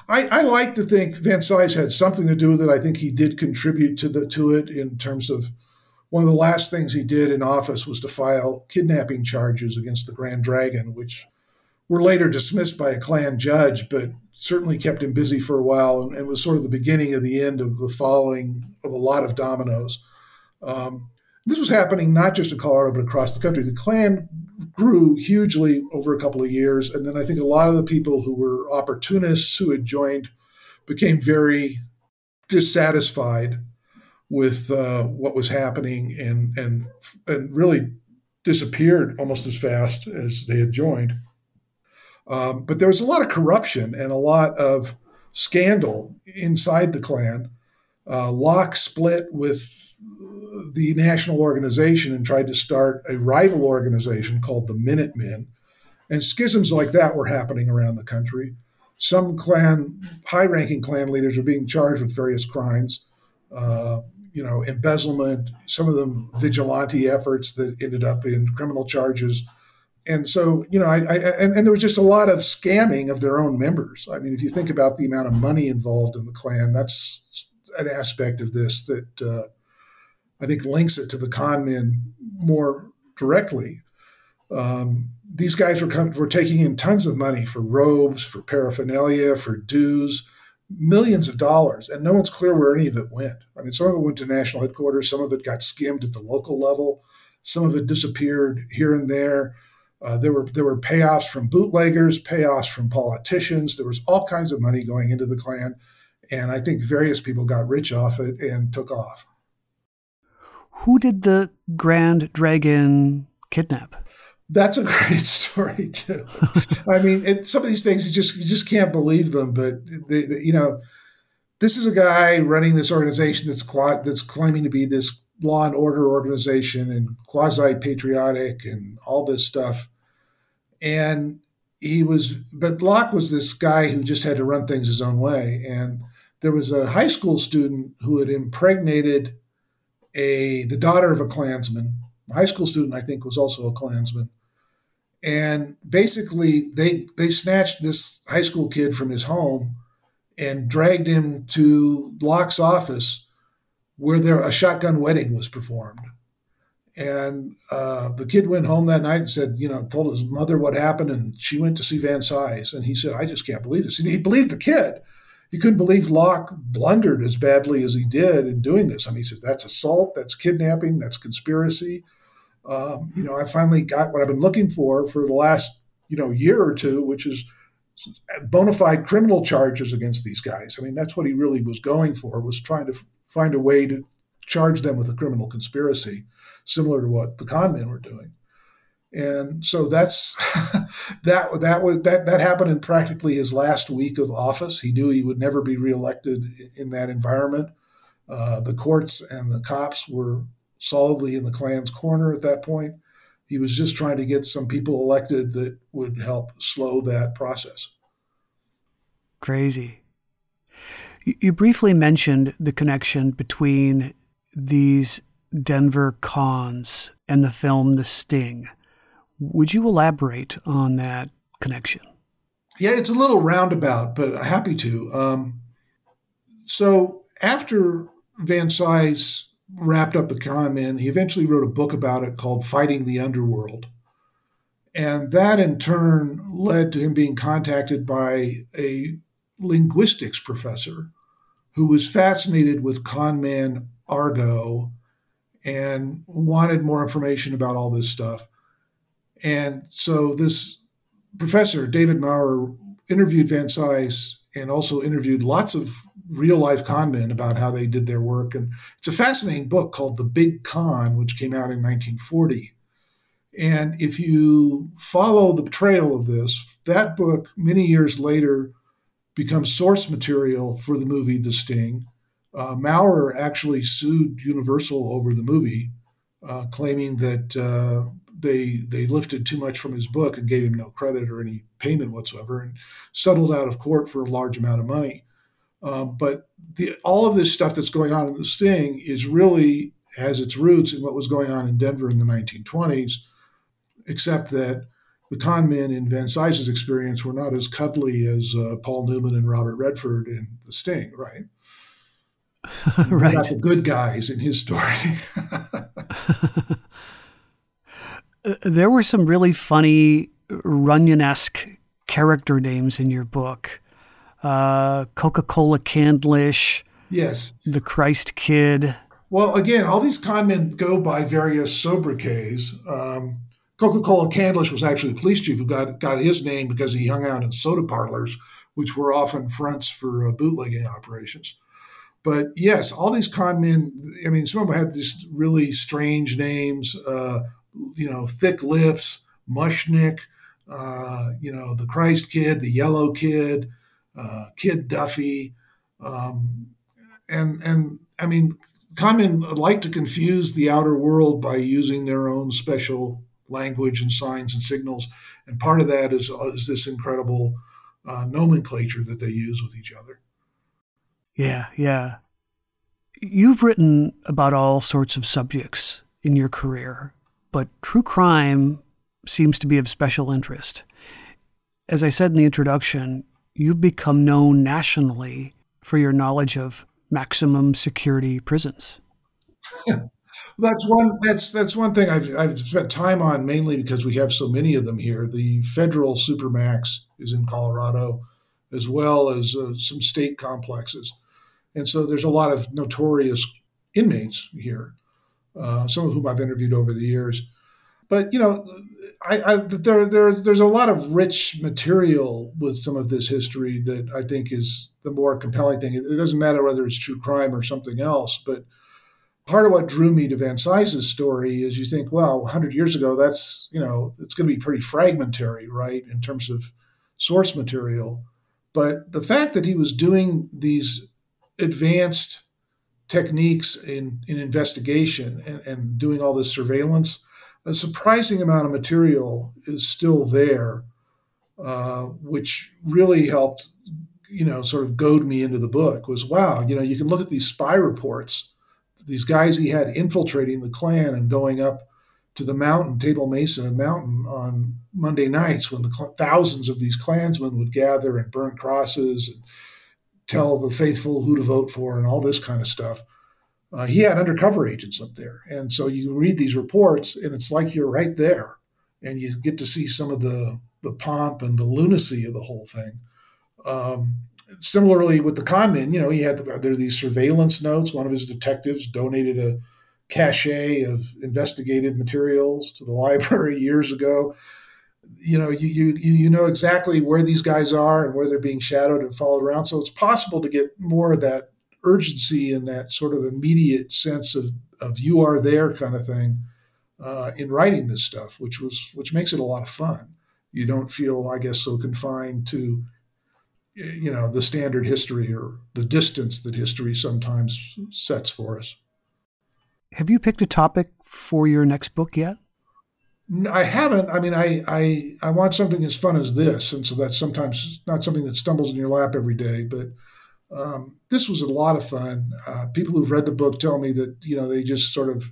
I like to think Van Cise had something to do with it. I think he did contribute to it in terms of one of the last things he did in office was to file kidnapping charges against the Grand Dragon, which were later dismissed by a Klan judge, but certainly kept him busy for a while and was sort of the beginning of the end of the falling of a lot of dominoes. This was happening not just in Colorado, but across the country. The Klan grew hugely over a couple of years. And then I think a lot of the people who were opportunists who had joined became very dissatisfied with what was happening and really disappeared almost as fast as they had joined. But there was a lot of corruption and a lot of scandal inside the Klan. Locke split with the national organization and tried to start a rival organization called the Minutemen. And schisms like that were happening around the country. Some high-ranking Klan leaders were being charged with various crimes, embezzlement, some of them vigilante efforts that ended up in criminal charges. And so, I there was just a lot of scamming of their own members. I mean, if you think about the amount of money involved in the Klan, that's an aspect of this that I think links it to the con men more directly. These guys were taking in tons of money for robes, for paraphernalia, for dues, millions of dollars, and no one's clear where any of it went. I mean, some of it went to national headquarters, some of it got skimmed at the local level, some of it disappeared here and there. There were payoffs from bootleggers, payoffs from politicians. There was all kinds of money going into the Klan, and I think various people got rich off it and took off. Who did the Grand Dragon kidnap? That's a great story too. I mean, some of these things you just can't believe them. But this is a guy running this organization that's claiming to be this law and order organization and quasi patriotic and all this stuff. And but Locke was this guy who just had to run things his own way. And there was a high school student who had impregnated the daughter of a Klansman, a high school student, I think, was also a Klansman. And basically, they snatched this high school kid from his home and dragged him to Locke's office where a shotgun wedding was performed. And the kid went home that night and said, told his mother what happened, and she went to see Van Cise. And he said, I just can't believe this. And he believed the kid. He couldn't believe Locke blundered as badly as he did in doing this. I mean, he says, that's assault, that's kidnapping, that's conspiracy. I finally got what I've been looking for the last, year or two, which is bona fide criminal charges against these guys. I mean, that's what he really was going for, was trying to find a way to charge them with a criminal conspiracy, similar to what the con men were doing. And so that's that happened in practically his last week of office. He knew he would never be reelected in that environment. The courts and the cops were solidly in the Klan's corner at that point. He was just trying to get some people elected that would help slow that process. Crazy. You briefly mentioned the connection between these Denver cons and the film The Sting. Would you elaborate on that connection? Yeah, it's a little roundabout, but happy to. So after Van Cise wrapped up the con men, he eventually wrote a book about it called Fighting the Underworld. And that in turn led to him being contacted by a linguistics professor who was fascinated with con man argot and wanted more information about all this stuff. And so this professor, David Maurer, interviewed Van Cise and also interviewed lots of real-life con men about how they did their work. And it's a fascinating book called The Big Con, which came out in 1940. And if you follow the trail of this, that book many years later becomes source material for the movie The Sting. Maurer actually sued Universal over the movie, claiming that they lifted too much from his book and gave him no credit or any payment whatsoever, and settled out of court for a large amount of money. But all of this stuff that's going on in The Sting is really has its roots in what was going on in Denver in the 1920s, except that the con men in Van Cise's experience were not as cuddly as Paul Newman and Robert Redford in The Sting, right? Right. Not the good guys in his story. There were some really funny Runyon-esque character names in your book. Coca-Cola Candlish. Yes. The Christ Kid. Well, again, all these con men go by various sobriquets. Coca-Cola Candlish was actually the police chief who got his name because he hung out in soda parlors, which were often fronts for bootlegging operations. But yes, all these con men, I mean, some of them had these really strange names, Thick Lips, Mushnick, the Christ Kid, the Yellow Kid, Kid Duffy. Con men like to confuse the outer world by using their own special language and signs and signals. And part of that is this incredible nomenclature that they use with each other. Yeah, yeah. You've written about all sorts of subjects in your career, but true crime seems to be of special interest. As I said in the introduction, you've become known nationally for your knowledge of maximum security prisons. Yeah. That's one thing I've spent time on, mainly because we have so many of them here. The federal Supermax is in Colorado, as well as some state complexes. And so there's a lot of notorious inmates here, some of whom I've interviewed over the years. But, there's a lot of rich material with some of this history that I think is the more compelling thing. It doesn't matter whether it's true crime or something else, but part of what drew me to Van Cise's story is you think, well, 100 years ago, that's, it's going to be pretty fragmentary, right, in terms of source material. But the fact that he was doing these advanced techniques in investigation and doing all this surveillance, a surprising amount of material is still there, which really helped, sort of goad me into the book was, wow, you can look at these spy reports, these guys he had infiltrating the Klan and going up to the mountain, Table Mesa Mountain, on Monday nights when the thousands of these Klansmen would gather and burn crosses and tell the faithful who to vote for and all this kind of stuff. He had undercover agents up there. And so you read these reports and it's like you're right there and you get to see some of the pomp and the lunacy of the whole thing. Similarly with the con men, you know, he had there were these surveillance notes. One of his detectives donated a cachet of investigative materials to the library years ago. You know, you know exactly where these guys are and where they're being shadowed and followed around. So it's possible to get more of that urgency and that sort of immediate sense of you are there kind of thing in writing this stuff, which makes it a lot of fun. You don't feel, I guess, so confined to, you know, the standard history or the distance that history sometimes sets for us. Have you picked a topic for your next book yet? No, I haven't. I mean, I want something as fun as this. And so that's sometimes not something that stumbles in your lap every day, but this was a lot of fun. People who've read the book tell me that, you know, they just sort of,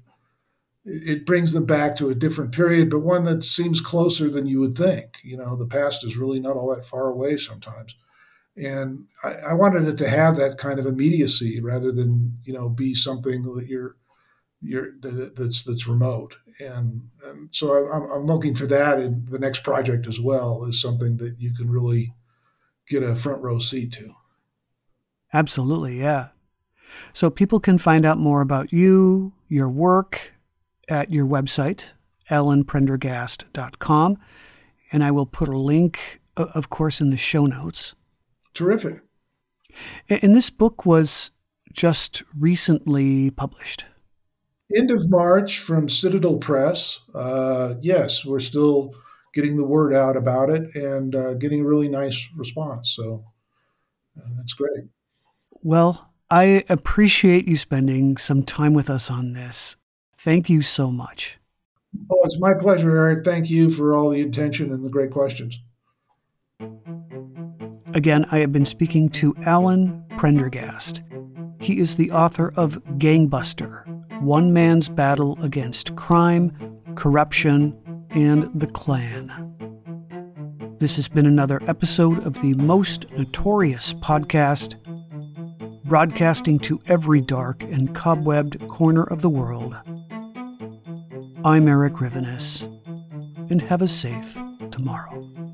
it brings them back to a different period, but one that seems closer than you would think. You know, the past is really not all that far away sometimes. And I wanted it to have that kind of immediacy rather than, you know, be something that that's remote. And so I'm looking for that in the next project as well, is something that you can really get a front row seat to. Absolutely, yeah. So people can find out more about you, your work, at your website, alanprendergast.com. And I will put a link, of course, in the show notes. Terrific. And this book was just recently published. End of March from Citadel Press. Yes, we're still getting the word out about it and getting a really nice response. So that's great. Well, I appreciate you spending some time with us on this. Thank you so much. Oh, it's my pleasure, Eric. Thank you for all the attention and the great questions. Again, I have been speaking to Alan Prendergast. He is the author of Gangbuster, One Man's Battle Against Crime, Corruption, and the Klan. This has been another episode of the Most Notorious Podcast, broadcasting to every dark and cobwebbed corner of the world. I'm Eric Rivenis, and have a safe tomorrow.